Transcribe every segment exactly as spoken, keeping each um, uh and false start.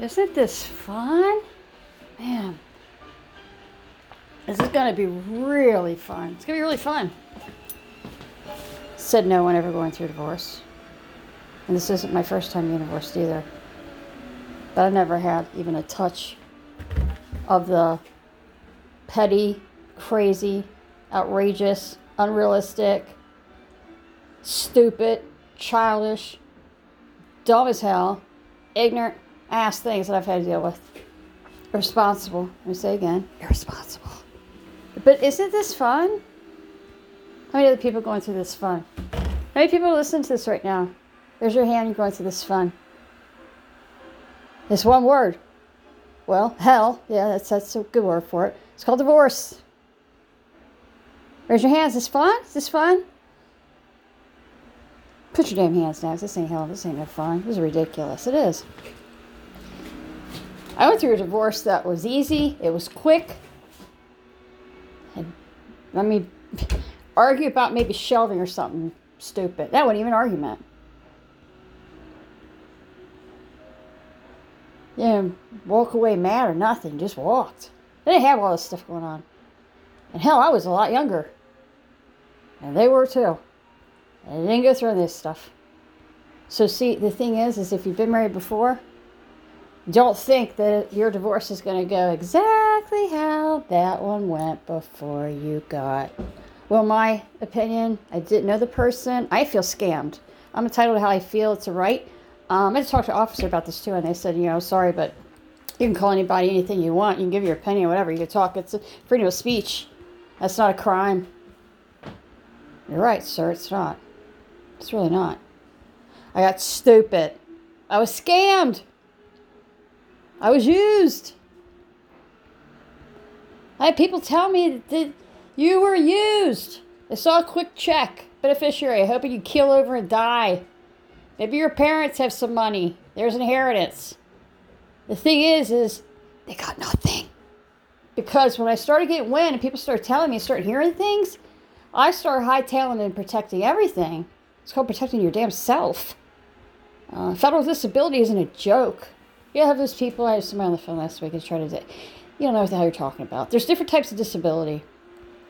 Isn't this fun? Man. This is going to be really fun. It's going to be really fun. Said no one ever going through divorce. And this isn't my first time being divorced either. But I never had even a touch of the petty, crazy, outrageous, unrealistic, stupid, childish, dumb as hell, ignorant ass things that I've had to deal with. Irresponsible. Let me say again, irresponsible. But isn't this fun? How many other people going through this fun? How many people listen to this right now? There's your hand, you're going through this fun. It's one word. Well, hell, yeah, that's that's a good word for it. It's called divorce. Raise your hands. Is this fun? Is this fun? Put your damn hands down. This ain't hell. This ain't no fun. This is ridiculous. It is. I went through a divorce that was easy. It was quick. And let me argue about maybe shelving or something stupid. That wasn't even an argument. You know, walk away mad or nothing. Just walked. They didn't have all this stuff going on. And hell, I was a lot younger. And they were too. And they didn't go through this stuff. So see, the thing is, is if you've been married before, don't think that your divorce is going to go exactly how that one went before you got. Well, my opinion, I didn't know the person. I feel scammed. I'm entitled to how I feel. It's a right. Um, I just talked to an officer about this too, and they said, you know, sorry, but you can call anybody anything you want. You can give your opinion, whatever. You can talk. It's freedom of speech. That's not a crime. You're right, sir. It's not. It's really not. I got stupid. I was scammed. I was used. I had people tell me that you were used. I saw a quick check. Beneficiary, hoping you keel over and die. Maybe your parents have some money. There's inheritance. The thing is, is they got nothing. Because when I started getting wind and people started telling me, started hearing things, I started hightailing and protecting everything. It's called protecting your damn self. Uh, federal disability isn't a joke. You have those people, I had somebody on the phone last week and tried to, you don't know what the hell you're talking about. There's different types of disability.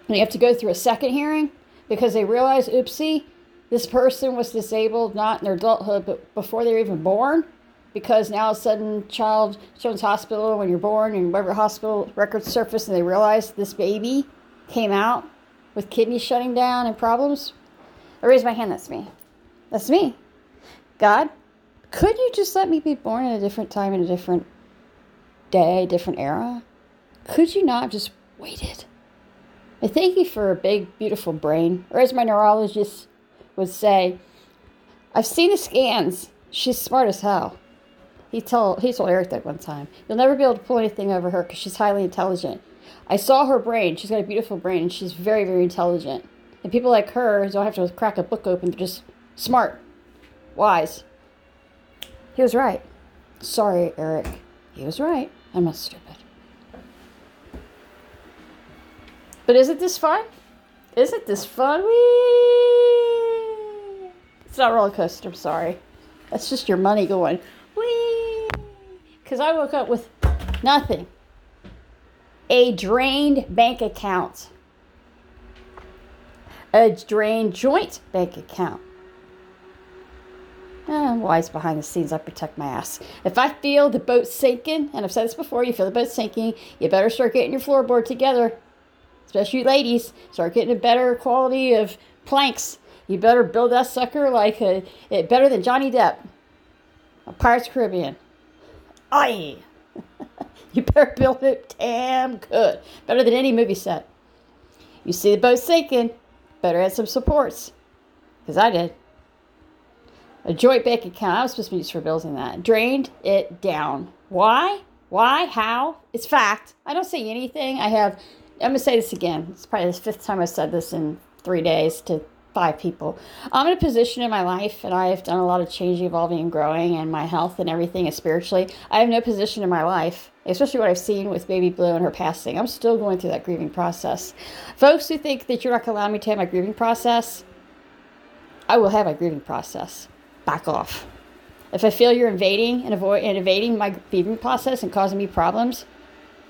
And you have to go through a second hearing because they realize, oopsie, this person was disabled, not in their adulthood, but before they were even born. Because now a sudden child, children's hospital, when you're born, and whatever hospital records surface, and they realize this baby came out with kidneys shutting down and problems. I raised my hand, that's me. That's me. God, could you just let me be born at a different time, in a different day, different era? Could you not have just waited? I thank you for a big, beautiful brain. Or as my neurologist would say, I've seen the scans. She's smart as hell. He told he told Eric that one time. You'll never be able to pull anything over her because she's highly intelligent. I saw her brain. She's got a beautiful brain. And she's very, very intelligent. And people like her don't have to crack a book open. They're just smart, wise. He was right. Sorry, Eric. He was right. I'm not stupid. But isn't this fun? Isn't this fun? Whee! It's not a roller coaster. I'm sorry. That's just your money going. Because I woke up with nothing. A drained bank account. A drained joint bank account. I'm wise behind the scenes. I protect my ass. If I feel the boat sinking, and I've said this before, you feel the boat sinking, you better start getting your floorboard together. Especially you ladies. Start getting a better quality of planks. You better build that sucker like a, it better than Johnny Depp. A Pirates Caribbean. Aye. You better build it damn good. Better than any movie set. You see the boat sinking, better add some supports. Because I did. A joint bank account. I was supposed to use for bills and that. Drained it down. Why? Why? How? It's fact. I don't say anything. I have, I'm going to say this again. It's probably the fifth time I've said this in three days to five people. I'm in a position in my life, and I have done a lot of changing, evolving, and growing, and my health and everything is spiritually. I have no position in my life, especially what I've seen with Baby Blue and her passing. I'm still going through that grieving process. Folks who think that you're not going to allow me to have my grieving process, I will have my grieving process. Back off. If I feel you're invading and avoid and evading my grieving process and causing me problems,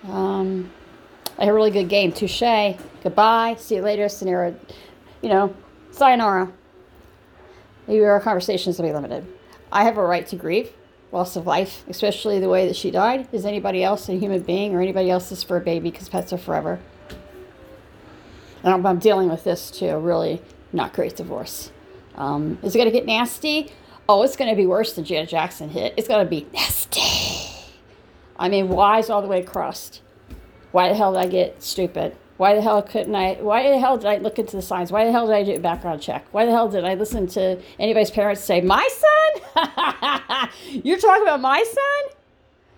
um, I had a really good game. Touche. Goodbye. See you later. Scenario, you know, sayonara. Your conversations will be limited. I have a right to grieve loss of life, especially the way that she died. Is anybody else a human being or anybody else is for a baby because pets are forever? And I'm, I'm dealing with this too. Really not great divorce. Um, is it going to get nasty? Oh, it's going to be worse than Janet Jackson hit. It's going to be nasty. I mean, why's all the way across? Why the hell did I get stupid? Why the hell couldn't I, why the hell did I look into the signs? Why the hell did I do a background check? Why the hell did I listen to anybody's parents say, my son? You're talking about my son?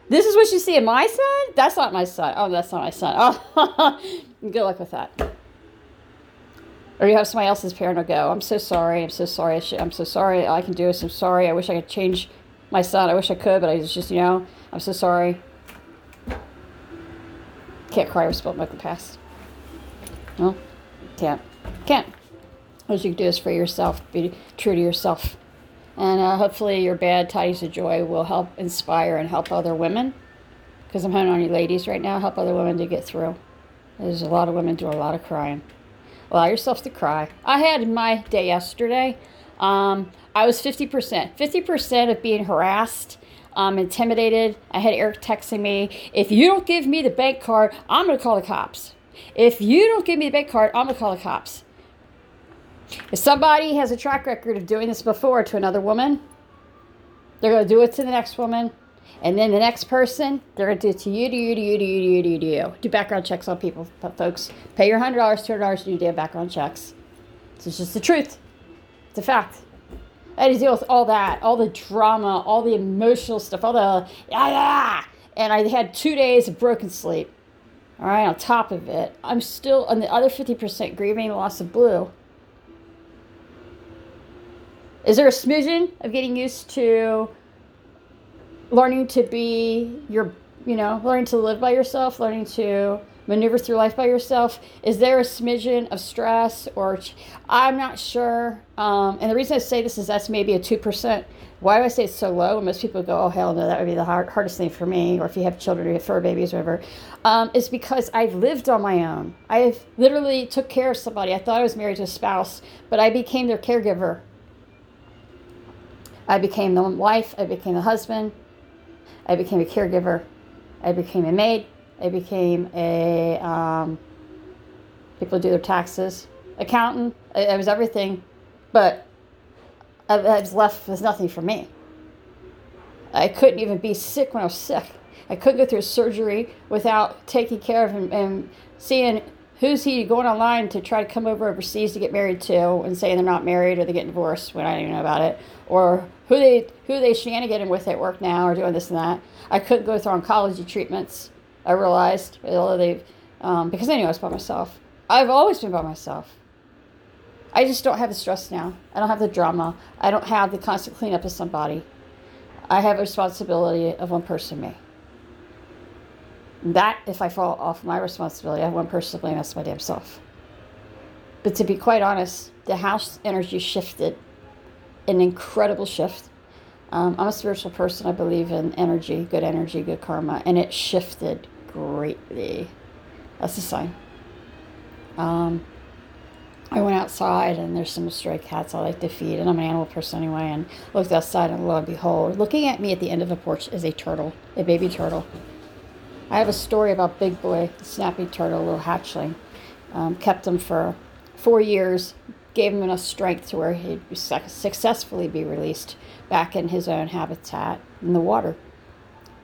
This is what you see in my son? That's not my son. Oh, that's not my son. Oh, good luck with that. Or you have somebody else's parent will go, I'm so sorry, I'm so sorry, I'm so sorry, all I can do is I'm sorry, I wish I could change my son, I wish I could, but I was just, you know, I'm so sorry. Can't cry or spill milk in the past. No, can't. Can't. All you can do is for yourself, be true to yourself. And uh, hopefully your bad tidings of joy will help inspire and help other women, because I'm having on you ladies right now, help other women to get through. There's a lot of women do a lot of crying. Allow yourself to cry. I had my day yesterday. Um, I was fifty percent. fifty percent of being harassed, um, intimidated. I had Eric texting me, if you don't give me the bank card, I'm going to call the cops. If you don't give me the bank card, I'm going to call the cops. If somebody has a track record of doing this before to another woman, they're going to do it to the next woman. And then the next person, they're going to do it to you, to you, to you, to you, to you, to you. Do background checks on people, folks. Pay your one hundred dollars, two hundred dollars to do damn background checks. It's just the truth. It's a fact. I had to deal with all that, all the drama, all the emotional stuff, all the, yeah, yeah. And I had two days of broken sleep. All right, on top of it, I'm still on the other fifty percent grieving the loss of Blue. Is there a smidgen of getting used to learning to be your, you know, learning to live by yourself, learning to maneuver through life by yourself? Is there a smidgen of stress or, ch- I'm not sure. Um, and the reason I say this is that's maybe a two percent. Why do I say it's so low? And most people go, oh, hell no, that would be the hard, hardest thing for me. Or if you have children or you have fur babies or whatever. Um, it's because I've lived on my own. I've literally took care of somebody. I thought I was married to a spouse, but I became their caregiver. I became the wife. I became the husband. I became a caregiver. I became a maid. I became a, um, people do their taxes. Accountant. I, I was everything. But I, I was left with nothing for me. I couldn't even be sick when I was sick. I couldn't go through surgery without taking care of him and seeing who's he going online to try to come over overseas to get married to and saying they're not married or they're getting divorced when I didn't even know about it. Or who they who they shenanigating with at work now or doing this and that. I couldn't go through oncology treatments. I realized, although they've, um, because I knew I was by myself. I've always been by myself. I just don't have the stress now. I don't have the drama. I don't have the constant cleanup of somebody. I have a responsibility of one person, me. That, if I fall off my responsibility, I have one person to blame, that's my damn self. But to be quite honest, the house energy shifted, an incredible shift. Um, I'm a spiritual person. I believe in energy, good energy, good karma, and it shifted greatly. That's a sign. Um... I went outside and there's some stray cats I like to feed, and I'm an animal person anyway, and looked outside and lo and behold, looking at me at the end of a porch is a turtle, a baby turtle. I have a story about Big Boy, the snappy turtle, little hatchling. Um, kept him for four years, gave him enough strength to where he'd successfully be released back in his own habitat in the water.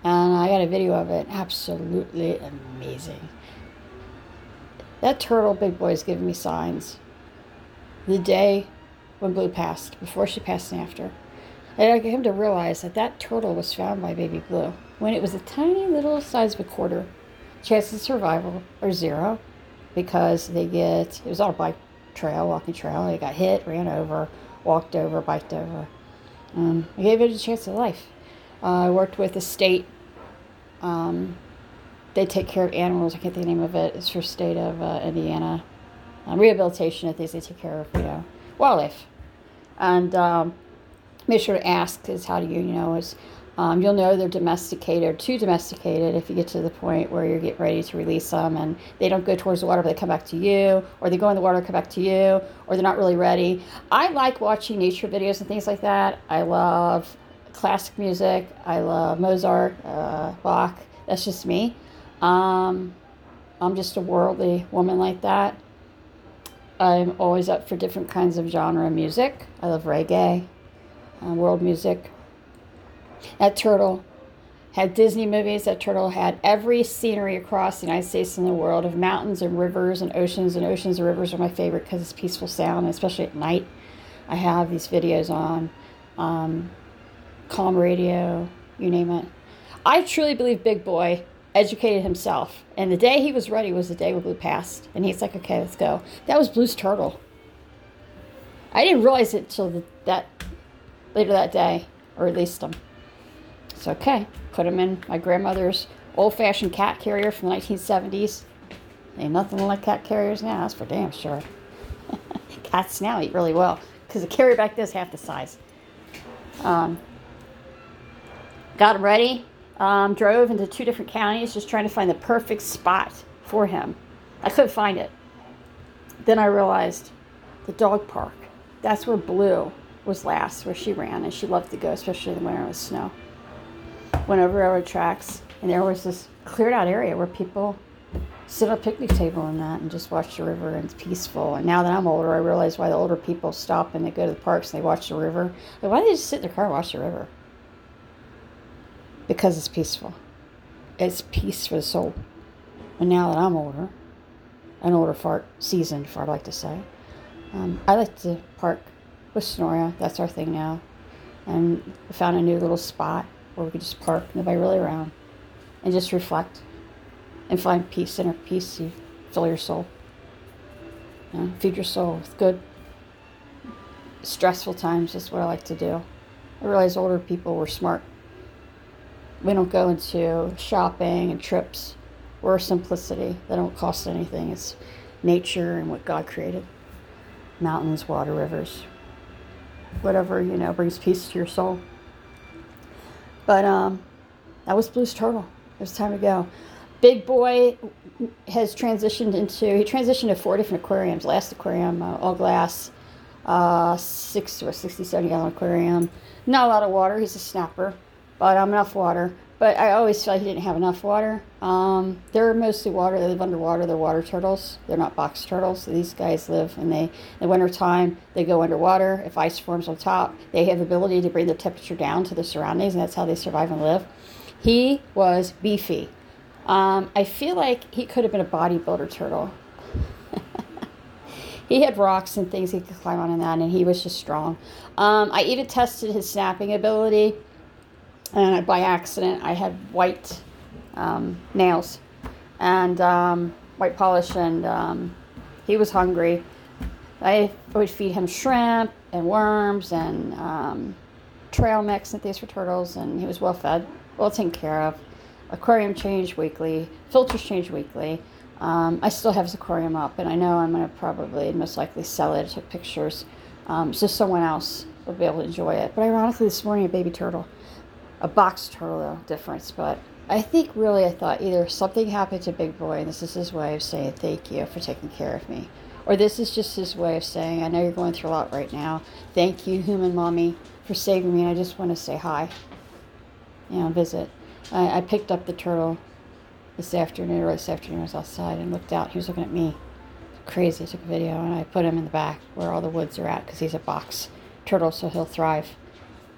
And I got a video of it, absolutely amazing. That turtle, Big Boy, is giving me signs. The day when Blue passed, before she passed and after. And I came to realize that that turtle was found by Baby Blue when it was a tiny little size of a quarter. Chances of survival are zero because they get, it was on a bike trail, walking trail, they got hit, ran over, walked over, biked over. Um, I gave it a chance of life. Uh, I worked with the state, um, they take care of animals, I can't think of the name of it, it's for state of uh, Indiana. Um, rehabilitation at these, they take care of, you know, wildlife. And um, Commissioner asks is how do you, you know, is um, you'll know they're domesticated or too domesticated if you get to the point where you get ready to release them and they don't go towards the water, but they come back to you, or they go in the water, come back to you, or they're not really ready. I like watching nature videos and things like that. I love classic music. I love Mozart, uh, Bach. That's just me. Um, I'm just a worldly woman like that. I'm always up for different kinds of genre of music. I love reggae, uh, world music. That turtle had Disney movies. That turtle had every scenery across the United States and the world of mountains and rivers and oceans, and oceans and rivers are my favorite because it's peaceful sound, especially at night. I have these videos on um, Calm Radio, you name it. I truly believe Big Boy educated himself, and the day he was ready was the day when Blue passed, and he's like, okay, let's go. That was Blue's turtle. I didn't realize it till the, that later that day, or released him. So okay, put him in my grandmother's old-fashioned cat carrier from the nineteen seventies. Ain't nothing like cat carriers now, that's for damn sure. Cats now eat really well because the carrier back there's half the size. Um, got him ready. Um, drove into two different counties just trying to find the perfect spot for him. I couldn't find it. Then I realized the dog park. That's where Blue was last, where she ran, and she loved to go, especially in the winter with snow. Went over railroad tracks, and there was this cleared out area where people sit on a picnic table and that and just watch the river, and it's peaceful. And now that I'm older, I realize why the older people stop and they go to the parks and they watch the river. Like, why do they just sit in their car and watch the river? Because it's peaceful. It's peace for the soul. And now that I'm older, an older fart, seasoned fart, I like to say, um, I like to park with Sonoria. That's our thing now. And we found a new little spot where we could just park, nobody really around, and just reflect and find peace, inner peace. You fill your soul. You know, feed your soul with good, stressful times. That's what I like to do. I realized older people were smart. We don't go into shopping and trips. We're simplicity. They don't cost anything. It's nature and what God created. Mountains, water, rivers. Whatever, you know, brings peace to your soul. But um, that was Blue's turtle. It was time to go. Big Boy has transitioned into, he transitioned to four different aquariums. Last aquarium, uh, all glass, uh, six or sixty-seven gallon aquarium. Not a lot of water. He's a snapper. But um, enough water. But I always felt like he didn't have enough water. Um, they're mostly water. They live underwater. They're water turtles. They're not box turtles. So these guys live, and they in the wintertime, they go underwater. If ice forms on top, they have the ability to bring the temperature down to the surroundings, and that's how they survive and live. He was beefy. Um, I feel like he could have been a bodybuilder turtle. He had rocks and things he could climb on and that, and he was just strong. Um, I even tested his snapping ability. And by accident, I had white um, nails and um, white polish, and um, he was hungry. I would feed him shrimp and worms and um, trail mix and things for turtles, and he was well fed, well taken care of. Aquarium changed weekly, filters changed weekly. Um, I still have his aquarium up, and I know I'm going to probably most likely sell it. I took pictures um, so someone else will be able to enjoy it. But ironically, this morning, a baby turtle. A box turtle, though, difference, but I think really I thought either something happened to Big Boy, and this is his way of saying thank you for taking care of me, or this is just his way of saying, I know you're going through a lot right now. Thank you, human mommy, for saving me, and I just want to say hi, you know, visit. I, I picked up the turtle this afternoon, or this afternoon I was outside and looked out. He was looking at me. Crazy. I took a video, and I put him in the back where all the woods are at because he's a box turtle, so he'll thrive.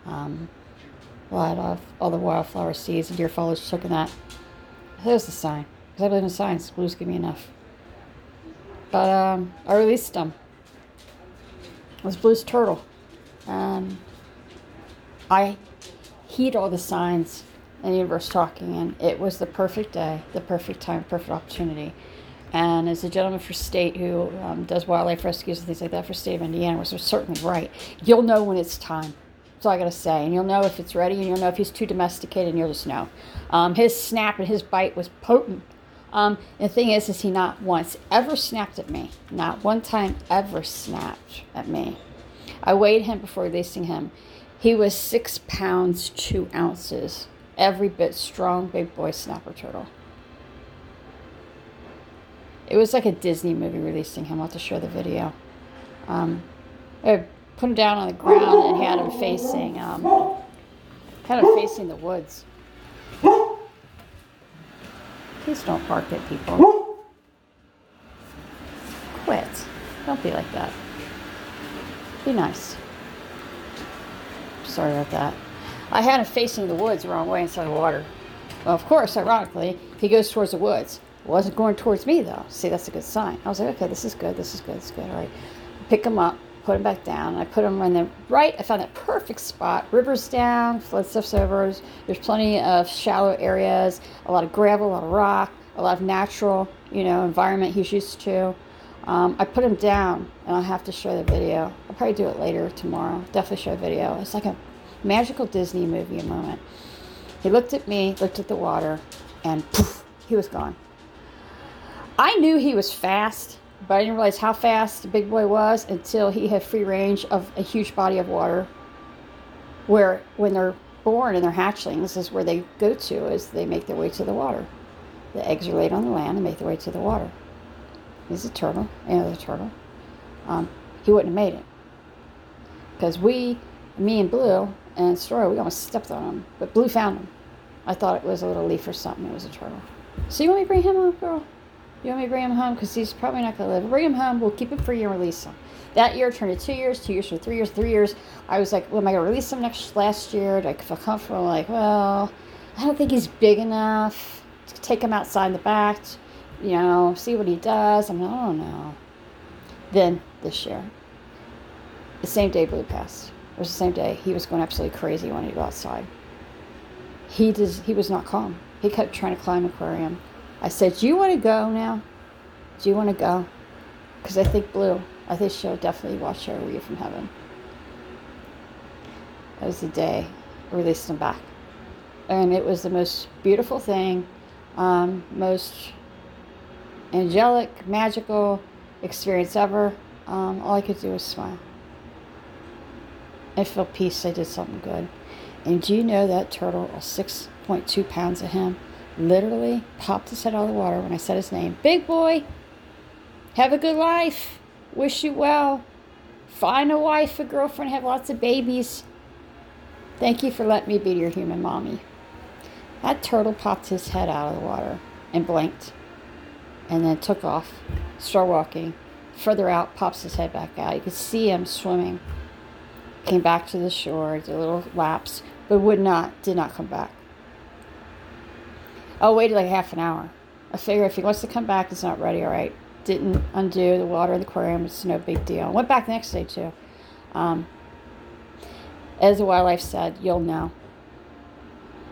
Um, A lot of all the wildflower seeds and deer foliage took in that. There's the sign. Because I believe in signs. Blues give me enough. But um, I released them. It was Blue's turtle. Um, I heed all the signs and the universe talking. And it was the perfect day, the perfect time, perfect opportunity. And as a gentleman for state who um, does wildlife rescues and things like that for state of Indiana was certainly right. You'll know when it's time. That's all I gotta say, and you'll know if it's ready, and you'll know if he's too domesticated, and you'll just know. Um, his snap and his bite was potent. Um, and the thing is, is he not once ever snapped at me. Not one time ever snapped at me. I weighed him before releasing him. He was six pounds, two ounces, every bit strong, big boy snapper turtle. It was like a Disney movie releasing him. I'll have to show the video. Um, they put him down on the ground and had him facing, um, kind of facing the woods. Please don't bark at people. Quit. Don't be like that. Be nice. Sorry about that. I had him facing the woods the wrong way inside the water. Well, of course, ironically, he goes towards the woods. Wasn't going towards me, though. See, that's a good sign. I was like, okay, this is good, this is good, this is good. All right. Pick him up, put him back down. And I put him in the right. I found that perfect spot. River's down, flood stuff's over. There's plenty of shallow areas, a lot of gravel, a lot of rock, a lot of natural, you know, environment he's used to. Um, I put him down, and I'll have to show the video. I'll probably do it later tomorrow. Definitely show a video. It's like a magical Disney movie moment. He looked at me, looked at the water, and poof, he was gone. I knew he was fast, but I didn't realize how fast the big boy was until he had free range of a huge body of water, where when they're born and they're hatchlings is where they go to as they make their way to the water. The eggs are laid on the land and make their way to the water. He's a turtle, another turtle. Um, he wouldn't have made it. Because we, me and Blue and Sonoria, we almost stepped on him, but Blue found him. I thought it was a little leaf or something. It was a turtle. So you want me to bring him up, girl? You want me to bring him home? Because he's probably not going to live. Bring him home. We'll keep him for a year and release him. That year turned to two years, two years to three years, three years. I was like, well, am I going to release him next last year? Do I feel comfortable? Like, well, I don't think he's big enough to take him outside the back. You know, see what he does. I'm like, I don't know. Then this year, the same day Blue passed. It was the same day. He was going absolutely crazy. He wanted to go outside. He does. He was not calm. He kept trying to climb the aquarium. I said, do you want to go now? Do you want to go? Because I think Blue, I think she'll definitely watch Sonoria from heaven. That was the day I released him back. And it was the most beautiful thing, um, most angelic, magical experience ever. Um, all I could do was smile. I felt peace. I did something good. And do you know that turtle, six point two pounds of him, literally popped his head out of the water when I said his name. Big boy, have a good life. Wish you well. Find a wife, a girlfriend, have lots of babies. Thank you for letting me be your human mommy. That turtle popped his head out of the water and blinked. And then took off, started walking. Further out, pops his head back out. You could see him swimming. Came back to the shore, did little laps, but would not, did not come back. I waited like half an hour. I figured if he wants to come back, it's not ready, all right. Didn't undo the water in the aquarium, it's no big deal. Went back the next day too. Um, as the wildlife said, you'll know.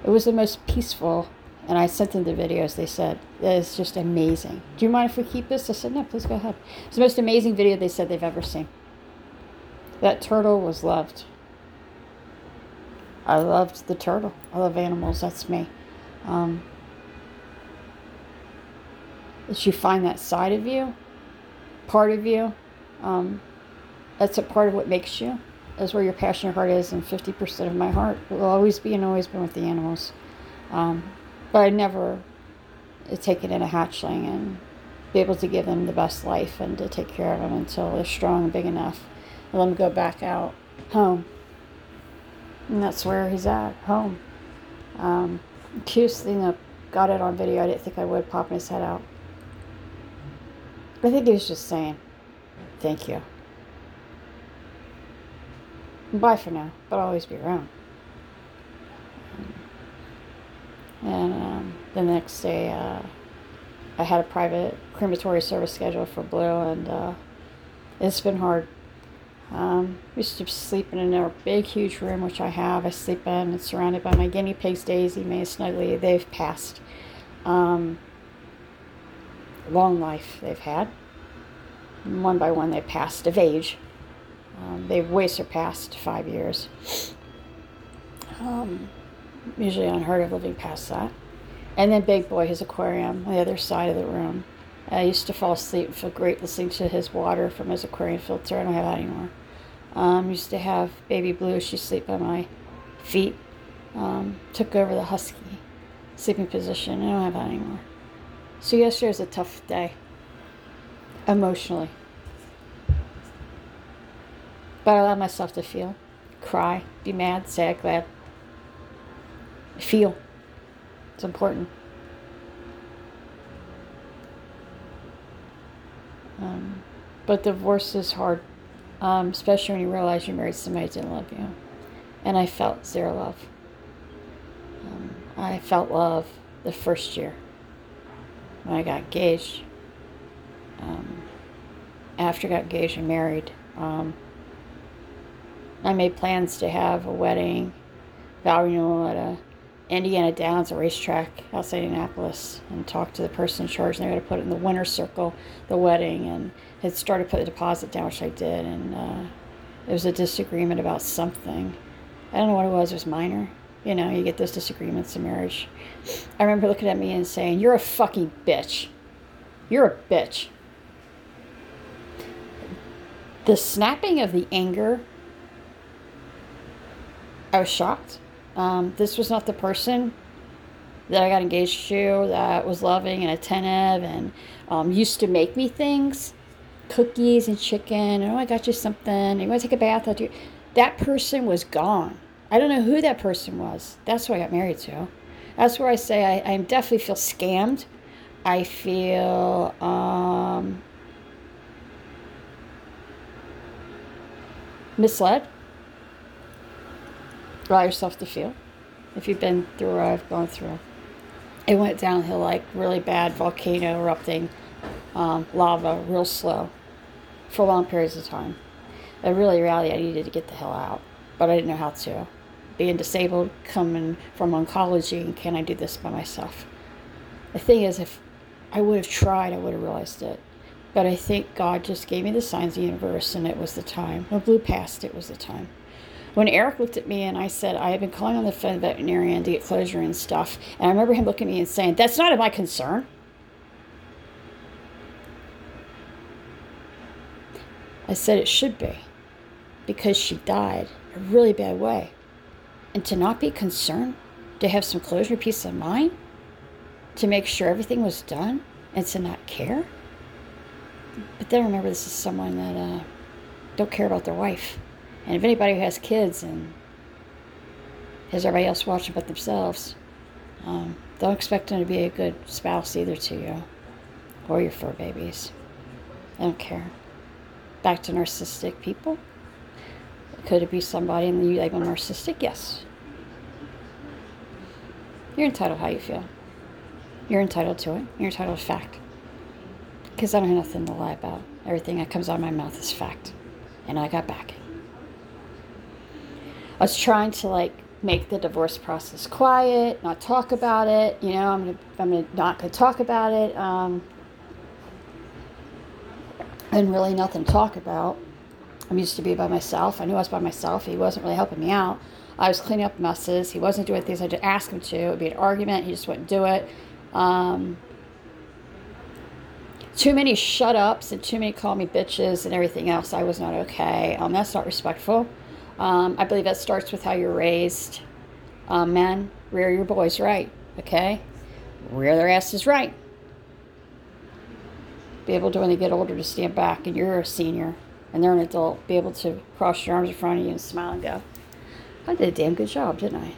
It was the most peaceful. And I sent them the videos. They said, that is just amazing. Do you mind if we keep this? I said, no, please go ahead. It's the most amazing video they said they've ever seen. That turtle was loved. I loved the turtle. I love animals. That's me. Um, that you find that side of you, part of you. Um, that's a part of what makes you. That's where your passion, your heart is. And fifty percent of my heart will always be and always been with the animals. Um... But I never taken in a hatchling and be able to give them the best life and to take care of them until they're strong and big enough. And let them go back out home. And that's where he's at, home. Um, cutest thing that got it on video, I didn't think I would, popping his head out. I think he was just saying, thank you. Bye for now, but I'll always be around. And um, the next day, uh, I had a private crematory service scheduled for Blue, and uh, it's been hard. Um, we used to sleep in a big, huge room, which I have. I sleep in. It's surrounded by my guinea pigs, Daisy, May, Snuggly. They've passed. Um, long life they've had. One by one, they passed of age. Um, they've way surpassed five years. Um... Usually unheard of living past that. And then Big Boy, his aquarium, on the other side of the room. I used to fall asleep and feel great listening to his water from his aquarium filter. I don't have that anymore. Um, used to have Baby Blue. She'd sleep by my feet. Um, took over the husky sleeping position. I don't have that anymore. So yesterday was a tough day, emotionally. But I allowed myself to feel, cry, be mad, sad, glad. Feel. It's important. Um, but divorce is hard, um, especially when you realize you married somebody that didn't love you. And I felt zero love. Um, I felt love the first year when I got engaged. Um, after I got engaged and married, um, I made plans to have a wedding, vow renewal at a Indiana Downs, a racetrack outside Indianapolis, and talked to the person in charge, and they were going to put it in the winner's circle, the wedding, and had started to put the deposit down, which I did, and uh, there was a disagreement about something. I don't know what it was, it was minor. You know, you get those disagreements in marriage. I remember looking at me and saying, "You're a fucking bitch. You're a bitch." The snapping of the anger, I was shocked. Um, this was not the person that I got engaged to that was loving and attentive and um, used to make me things, cookies and chicken. Oh, I got you something. You want to take a bath? I'll do. That person was gone. I don't know who that person was. That's who I got married to. That's where I say I, I definitely feel scammed. I feel um, misled. Allow yourself to feel. If you've been through what I've gone through, it went downhill like really bad, volcano erupting, um, lava, real slow, for long periods of time. I really rallied. I needed to get the hell out, but I didn't know how to. Being disabled, coming from oncology, and can I do this by myself? The thing is, if I would have tried, I would have realized it. But I think God just gave me the signs of the universe, and it was the time. When Blue passed, it was the time. When Eric looked at me and I said, I have been calling on the veterinarian to get closure and stuff. And I remember him looking at me and saying, that's not my concern. I said it should be, because she died a really bad way. And to not be concerned, to have some closure, peace of mind, to make sure everything was done and to not care. But then remember, this is someone that uh, don't care about their wife. And if anybody who has kids and has everybody else watching but themselves, um, don't expect them to be a good spouse either to you or your fur babies. I don't care. Back to narcissistic people. Could it be somebody and you label narcissistic? Yes. You're entitled to how you feel. You're entitled to it. You're entitled to fact. Because I don't have nothing to lie about. Everything that comes out of my mouth is fact. And I got backing. I was trying to like make the divorce process quiet, not talk about it. You know, I'm gonna, I'm gonna not gonna talk about it, um, and really nothing to talk about. I'm used to be by myself. I knew I was by myself. He wasn't really helping me out. I was cleaning up messes. He wasn't doing things I did ask him to. It'd be an argument. He just wouldn't do it. Um, too many shut ups and too many call me bitches and everything else. I was not okay. Um, that's not respectful. Um, I believe that starts with how you're raised. Um, men, rear your boys right, okay? Rear their asses right. Be able to, when they get older, to stand back, and you're a senior, and they're an adult, be able to cross your arms in front of you and smile and go, I did a damn good job, didn't I?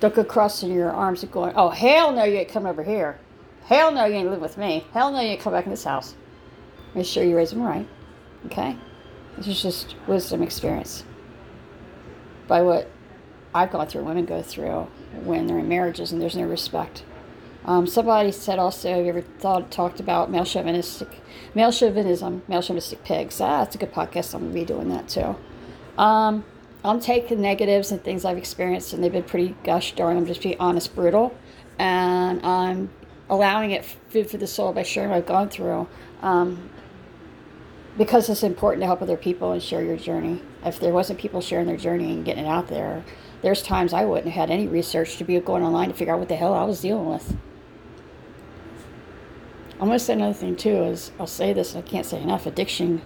Don't go crossing your arms and going, oh, hell no, you ain't come over here. Hell no, you ain't live with me. Hell no, you ain't come back in this house. Make sure you raise them right, okay? This is just wisdom experience. By what I've gone through, women go through when they're in marriages and there's no respect. Um, somebody said also, have you ever thought, talked about male chauvinistic, male chauvinism, male chauvinistic pigs? Ah, that's a good podcast. I'm going to be doing that too. Um, I'm taking negatives and things I've experienced, and they've been pretty gosh darn, I'm just being honest, brutal. And I'm allowing it food for the soul by sharing what I've gone through. Um, Because it's important to help other people and share your journey. If there wasn't people sharing their journey and getting it out there, there's times I wouldn't have had any research to be going online to figure out what the hell I was dealing with. I'm going to say another thing too is, I'll say this, I can't say enough, addiction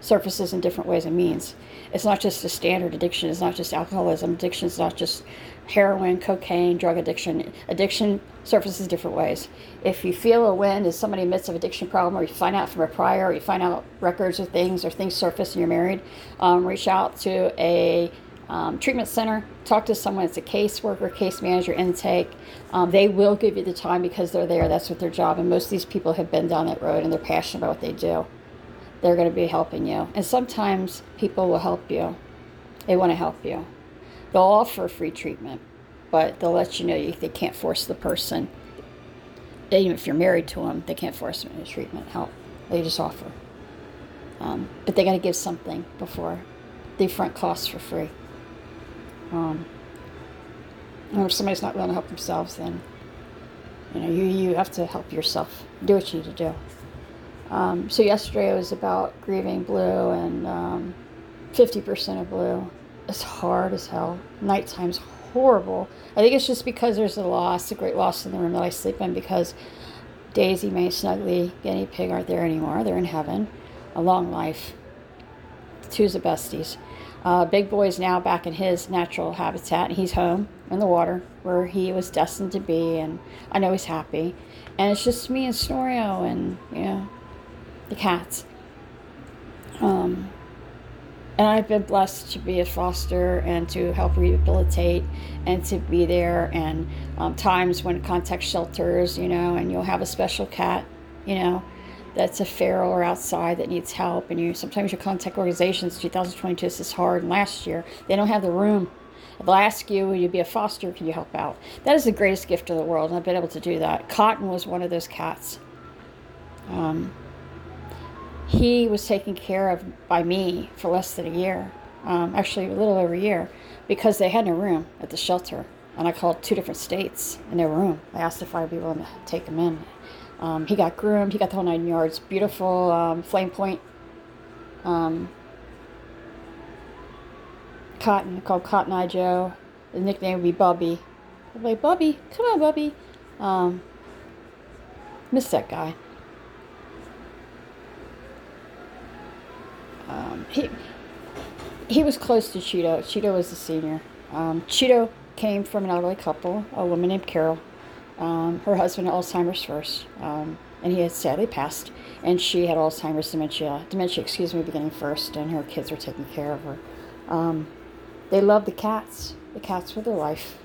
surfaces in different ways and means. It's not just a standard addiction. It's not just alcoholism. Addiction is not just heroin, cocaine, drug addiction. Addiction surfaces different ways. If you feel a wind is somebody amidst of addiction problem, or you find out from a prior, or you find out records or things, or things surface and you're married, um, reach out to a Um, treatment center, talk to someone. It's a caseworker, case manager, intake. Um, they will give you the time because they're there. That's what their job. And most of these people have been down that road and they're passionate about what they do. They're going to be helping you. And sometimes people will help you. They want to help you. They'll offer free treatment, but they'll let you know you, they can't force the person. Even if you're married to them, they can't force them into treatment help. They just offer. Um, but they got to give something before they front costs for free. Um, and if somebody's not willing to help themselves, then you know you, you have to help yourself. Do what you need to do. Um, so yesterday it was about grieving blue, and um, fifty percent of blue. It's hard as hell. Nighttime's horrible. I think it's just because there's a loss, a great loss in the room that I sleep in, because Daisy, May, Snuggly, Guinea Pig aren't there anymore. They're in heaven. A long life. Two's the besties. Uh, Big Boy's now back in his natural habitat, and he's home in the water where he was destined to be, and I know he's happy. And it's just me and Sonoria and, you know, the cats. Um, and I've been blessed to be a foster and to help rehabilitate and to be there, and um, times when contact shelters, you know, and you'll have a special cat, you know, that's a feral or outside that needs help, and you sometimes your contact organizations, two thousand twenty-two, this is hard, and last year they don't have the room. They'll ask you, will you be a foster, can you help out? That is the greatest gift of the world, and I've been able to do that. Cotton was one of those cats. Um, he was taken care of by me for less than a year, um, actually a little over a year, because they had no room at the shelter, and I called two different states in their room. I asked if I would be willing to take him in. Um, he got groomed, he got the whole nine yards, beautiful um, flame point. Um, Cotton, called Cotton Eye Joe. The nickname would be Bubby. I'd be like, Bubby, come on, Bubby. Um, miss that guy. Um, he, he was close to Cheeto. Cheeto was the senior. Um, Cheeto came from an elderly couple, a woman named Carol. Um, her husband had Alzheimer's first, um, and he had sadly passed, and she had Alzheimer's dementia, dementia, excuse me, beginning first, and her kids were taking care of her. Um, they loved the cats. The cats were their life.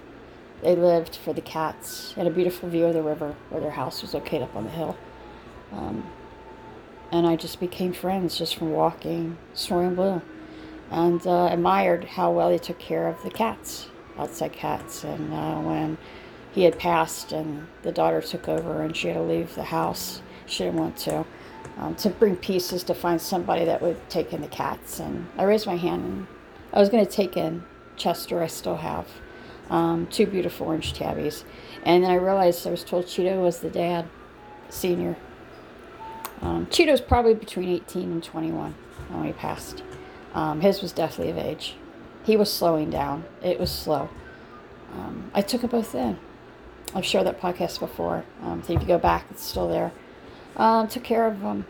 They lived for the cats. They had a beautiful view of the river where their house was located up on the hill. Um, and I just became friends just from walking, snoring blue, and uh, admired how well they took care of the cats, outside cats, and uh, when he had passed and the daughter took over and she had to leave the house. She didn't want to. Um, to bring pieces to find somebody that would take in the cats. And I raised my hand and I was going to take in Chester, I still have. Um, two beautiful orange tabbies. And then I realized I was told Cheeto was the dad, senior. Um, Cheeto's probably between eighteen and twenty-one when he passed. Um, his was definitely of age. He was slowing down. It was slow. Um, I took them both in. I've shared that podcast before. Um, so if you go back, it's still there. Um, took care of them.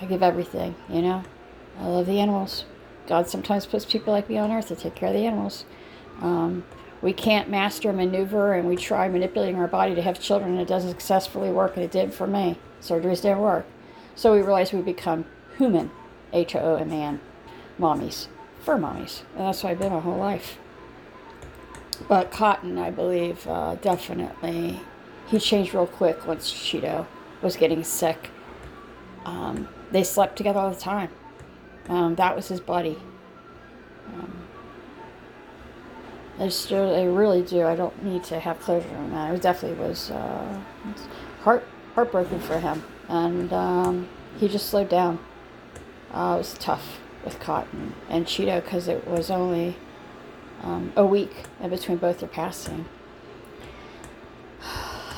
I give everything, you know. I love the animals. God sometimes puts people like me on earth to take care of the animals. Um, we can't master maneuver, and we try manipulating our body to have children, and it doesn't successfully work, and it did for me. Surgeries didn't work. So we realized we become HOMAN, H O M A N, mommies, fur mommies. And that's what I've been my whole life. But Cotton, I believe, uh, definitely, he changed real quick once Cheeto was getting sick. Um, they slept together all the time. Um, that was his buddy. Um, I, just, I really do. I don't need to have closure on that. It definitely was uh, heart heartbroken for him. And um, he just slowed down. Uh, it was tough with Cotton and Cheeto because it was only... Um, a week in between both their passing.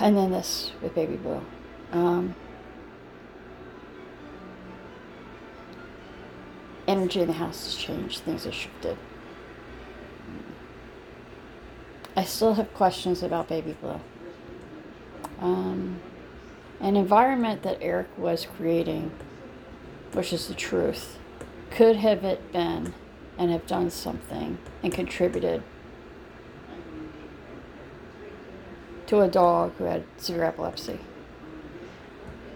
And then this with Baby Blue. Um, energy in the house has changed. Things have shifted. I still have questions about Baby Blue. Um, an environment that Eric was creating, which is the truth, could have it been and have done something and contributed to a dog who had severe epilepsy.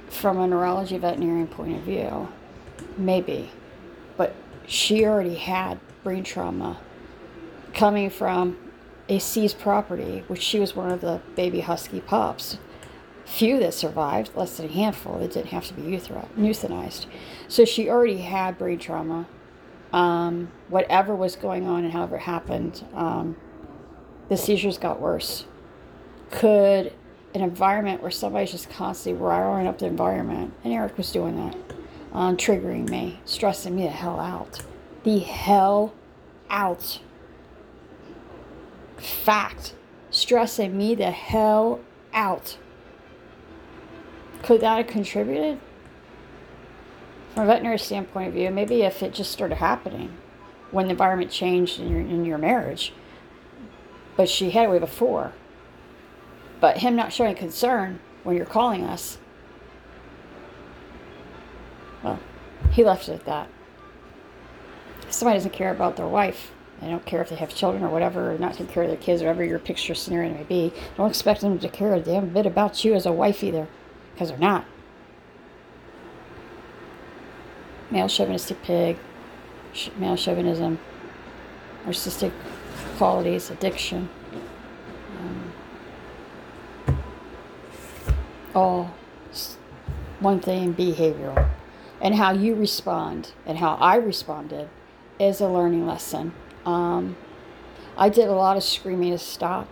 From a neurology veterinarian point of view, maybe, but she already had brain trauma coming from a seized property, which she was one of the baby husky pups. Few that survived, less than a handful, that didn't have to be euthanized. So she already had brain trauma. Um, whatever was going on and however it happened, um, the seizures got worse. Could an environment where somebody's just constantly riling up the environment, and Eric was doing that, um, triggering me, stressing me the hell out. The hell out. Fact. Stressing me the hell out. Could that have contributed? From a veterinary standpoint of view, maybe if it just started happening when the environment changed in your, in your marriage. But she had it way before. But him not showing concern when you're calling us, well, he left it at that. Somebody doesn't care about their wife. They don't care if they have children or whatever, or not take care of their kids, whatever your picture scenario may be. Don't expect them to care a damn bit about you as a wife either, because they're not. Male chauvinistic pig, male chauvinism, narcissistic qualities, addiction, um, all one thing, behavioral. And how you respond and how I responded is a learning lesson. Um, I did a lot of screaming to stop.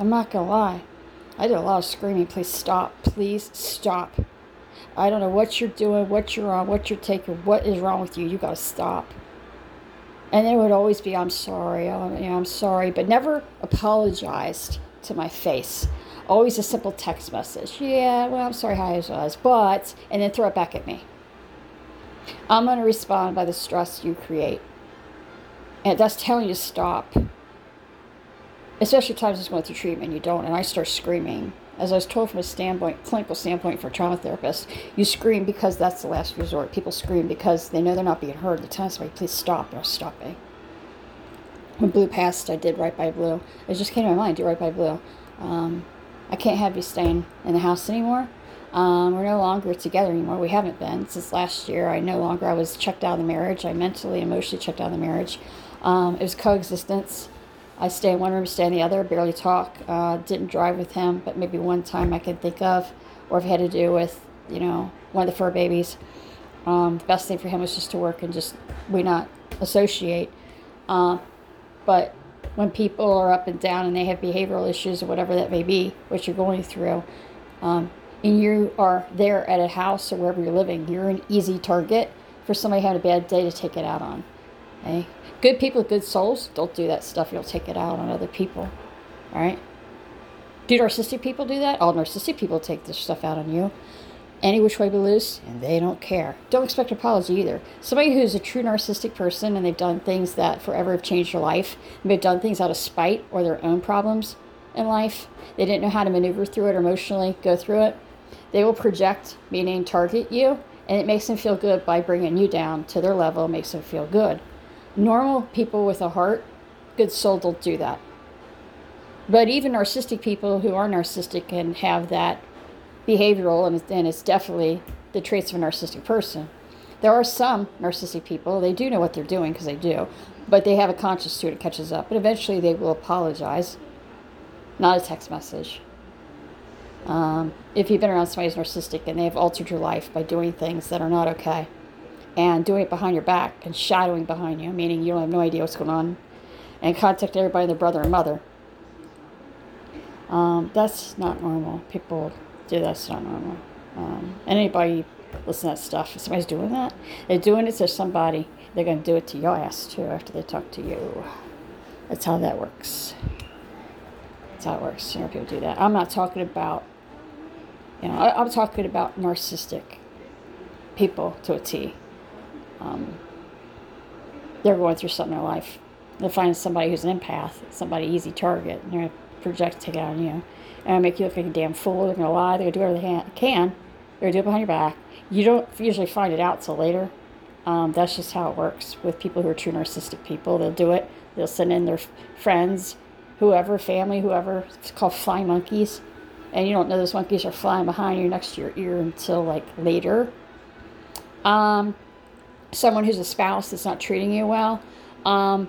I'm not going to lie. I did a lot of screaming, please stop, please stop. I don't know what you're doing, what you're on, what you're taking, what is wrong with you. You got to stop. And it would always be, I'm sorry, I'm, you know, I'm sorry, but never apologized to my face. Always a simple text message. Yeah, well, I'm sorry how I was, but, and then throw it back at me. I'm going to respond by the stress you create. And that's telling you to stop. Especially times I was going through treatment, you don't, and I start screaming. As I was told from a standpoint, clinical standpoint for a trauma therapist, you scream because that's the last resort. People scream because they know they're not being heard. The time somebody, please stop, they're stopping. When Blue passed, I did Right by Blue. It just came to my mind, do Right by Blue. Um, I can't have you staying in the house anymore. Um, we're no longer together anymore. We haven't been since last year. I no longer, I was checked out of the marriage. I mentally, emotionally checked out of the marriage. Um, it was coexistence. I stay in one room, stay in the other, barely talk. Uh, didn't drive with him, but maybe one time I can think of, or if it had to do with, you know, one of the fur babies. Um, the best thing for him was just to work and just, we not associate. Uh, but when people are up and down and they have behavioral issues or whatever that may be, what you're going through, um, and you are there at a house or wherever you're living, you're an easy target for somebody having a bad day to take it out on. Okay? Good people, good souls, don't do that stuff. You'll take it out on other people. All right? Do narcissistic people do that? All narcissistic people take this stuff out on you. Any which way but loose, and they don't care. Don't expect an apology either. Somebody who's a true narcissistic person and they've done things that forever have changed their life, and they've done things out of spite or their own problems in life, they didn't know how to maneuver through it or emotionally go through it, they will project, meaning target you, and it makes them feel good by bringing you down to their level, makes them feel good. Normal people with a heart, good soul, don't do that. But even narcissistic people who are narcissistic and have that behavioral, and it's, and it's definitely the traits of a narcissistic person. There are some narcissistic people, they do know what they're doing because they do, but they have a conscience to it, it catches up, but eventually they will apologize, not a text message. Um, if you've been around somebody who's narcissistic and they've altered your life by doing things that are not okay and doing it behind your back and shadowing behind you, meaning you don't have no idea what's going on, and contact everybody, their brother and mother, um, that's not normal. People do that's not normal. Um, and anybody listen to that stuff, if somebody's doing that, they're doing it to somebody, they're going to do it to your ass too after they talk to you. That's how that works. That's how it works. You know, people do that. I'm not talking about You know, I, I'm talking about narcissistic people to a T. Um, they're going through something in their life. They're finding somebody who's an empath, somebody easy target, and they're going to project, take it out on you. And make you look like a damn fool. They're going to lie. They're going to do whatever they can. They're going to do it behind your back. You don't usually find it out till later. Um, that's just how it works with people who are true narcissistic people. They'll do it. They'll send in their f- friends, whoever, family, whoever. It's called fly monkeys. And you don't know those monkeys are flying behind you next to your ear until, like, later. Um, someone who's a spouse that's not treating you well. Um,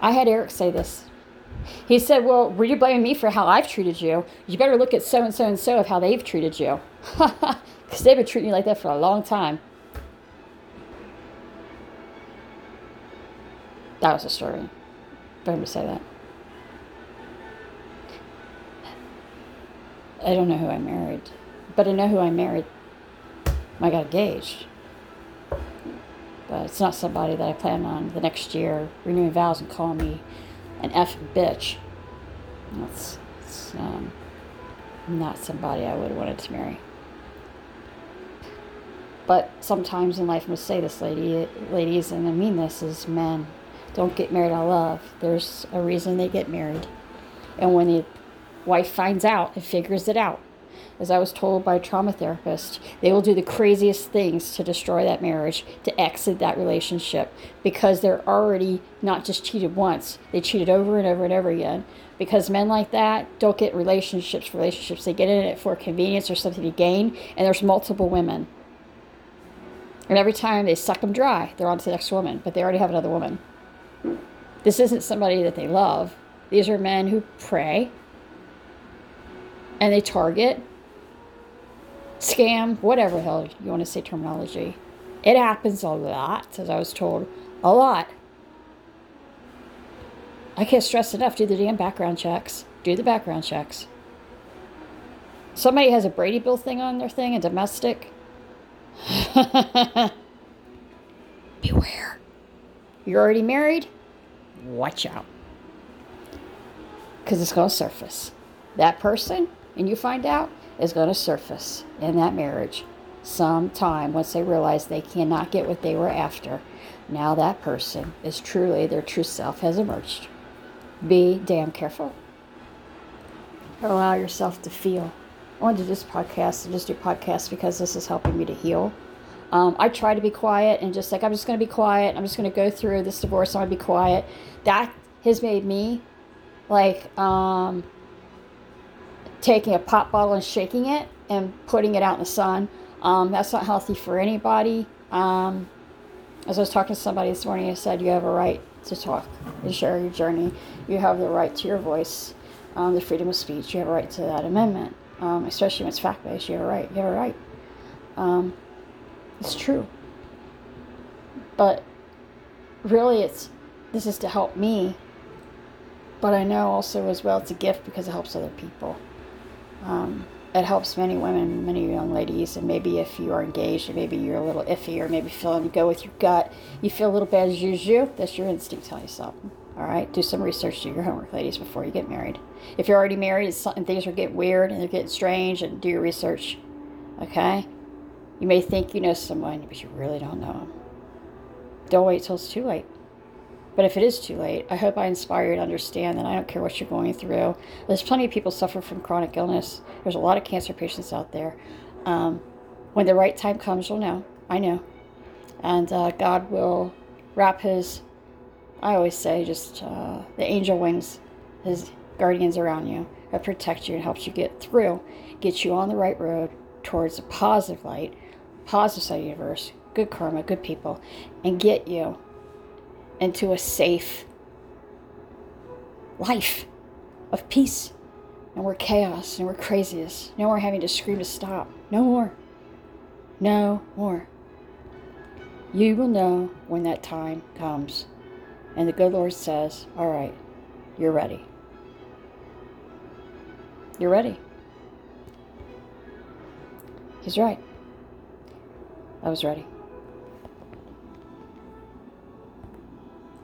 I had Eric say this. He said, well, were you blaming me for how I've treated you? You better look at so-and-so and so of how they've treated you. Because they've been treating you like that for a long time. That was a story for him to say that. I don't know who I married, but I know who I married. I got engaged. But it's not somebody that I plan on the next year renewing vows and calling me an effing bitch. That's, that's um, not somebody I would have wanted to marry. But sometimes in life, I'm going to say this, lady, ladies, and I mean this, is men don't get married out of love. There's a reason they get married. And when the wife finds out and figures it out, as I was told by a trauma therapist, they will do the craziest things to destroy that marriage, to exit that relationship, because they're already not just cheated once, they cheated over and over and over again. Because men like that don't get relationships for relationships. They get in it for convenience or something to gain, and there's multiple women. And every time they suck them dry, they're on to the next woman, but they already have another woman. This isn't somebody that they love. These are men who prey, and they target, scam, whatever the hell you want to say terminology. It happens a lot, as I was told. A lot. I can't stress enough, do the damn background checks. Do the background checks. Somebody has a Brady Bill thing on their thing, a domestic. Beware. You're already married? Watch out. Because it's going to surface. That person, and you find out, is going to surface in that marriage sometime once they realize they cannot get what they were after. Now that person is truly, their true self has emerged. Be damn careful. Allow yourself to feel. I want to do this podcast and just do podcasts because this is helping me to heal. Um, I try to be quiet and just like, I'm just going to be quiet. I'm just going to go through this divorce. I'm going to be quiet. That has made me like... Um, taking a pop bottle and shaking it and putting it out in the sun. Um, that's not healthy for anybody. Um, as I was talking to somebody this morning, I said, you have a right to talk and share your journey. You have the right to your voice, um, the freedom of speech. You have a right to that amendment, um, especially when it's fact-based. You have a right. You have a right. Um, it's true. But really, it's this is to help me. But I know also as well it's a gift because it helps other people. Um, it helps many women, many young ladies, and maybe if you are engaged, and maybe you're a little iffy, or maybe feeling you go with your gut, you feel a little bad juju, that's your instinct telling you something. All right, do some research, do your homework, ladies, before you get married. If you're already married, it's something, things are getting weird and they're getting strange, and do your research. Okay, you may think you know someone, but you really don't know them. Don't wait till it's too late. But if it is too late, I hope I inspire you to understand that I don't care what you're going through. There's plenty of people suffer from chronic illness. There's a lot of cancer patients out there. Um, when the right time comes, you'll know. I know. And uh, God will wrap his, I always say, just uh, the angel wings, his guardians around you that protect you and helps you get through, get you on the right road towards a positive light, positive side of the universe, good karma, good people, and get you into a safe life of peace. And we're chaos and we're craziest. No more having to scream to stop. No more. No more. You will know when that time comes. And the good Lord says, all right, you're ready. You're ready. He's right. I was ready.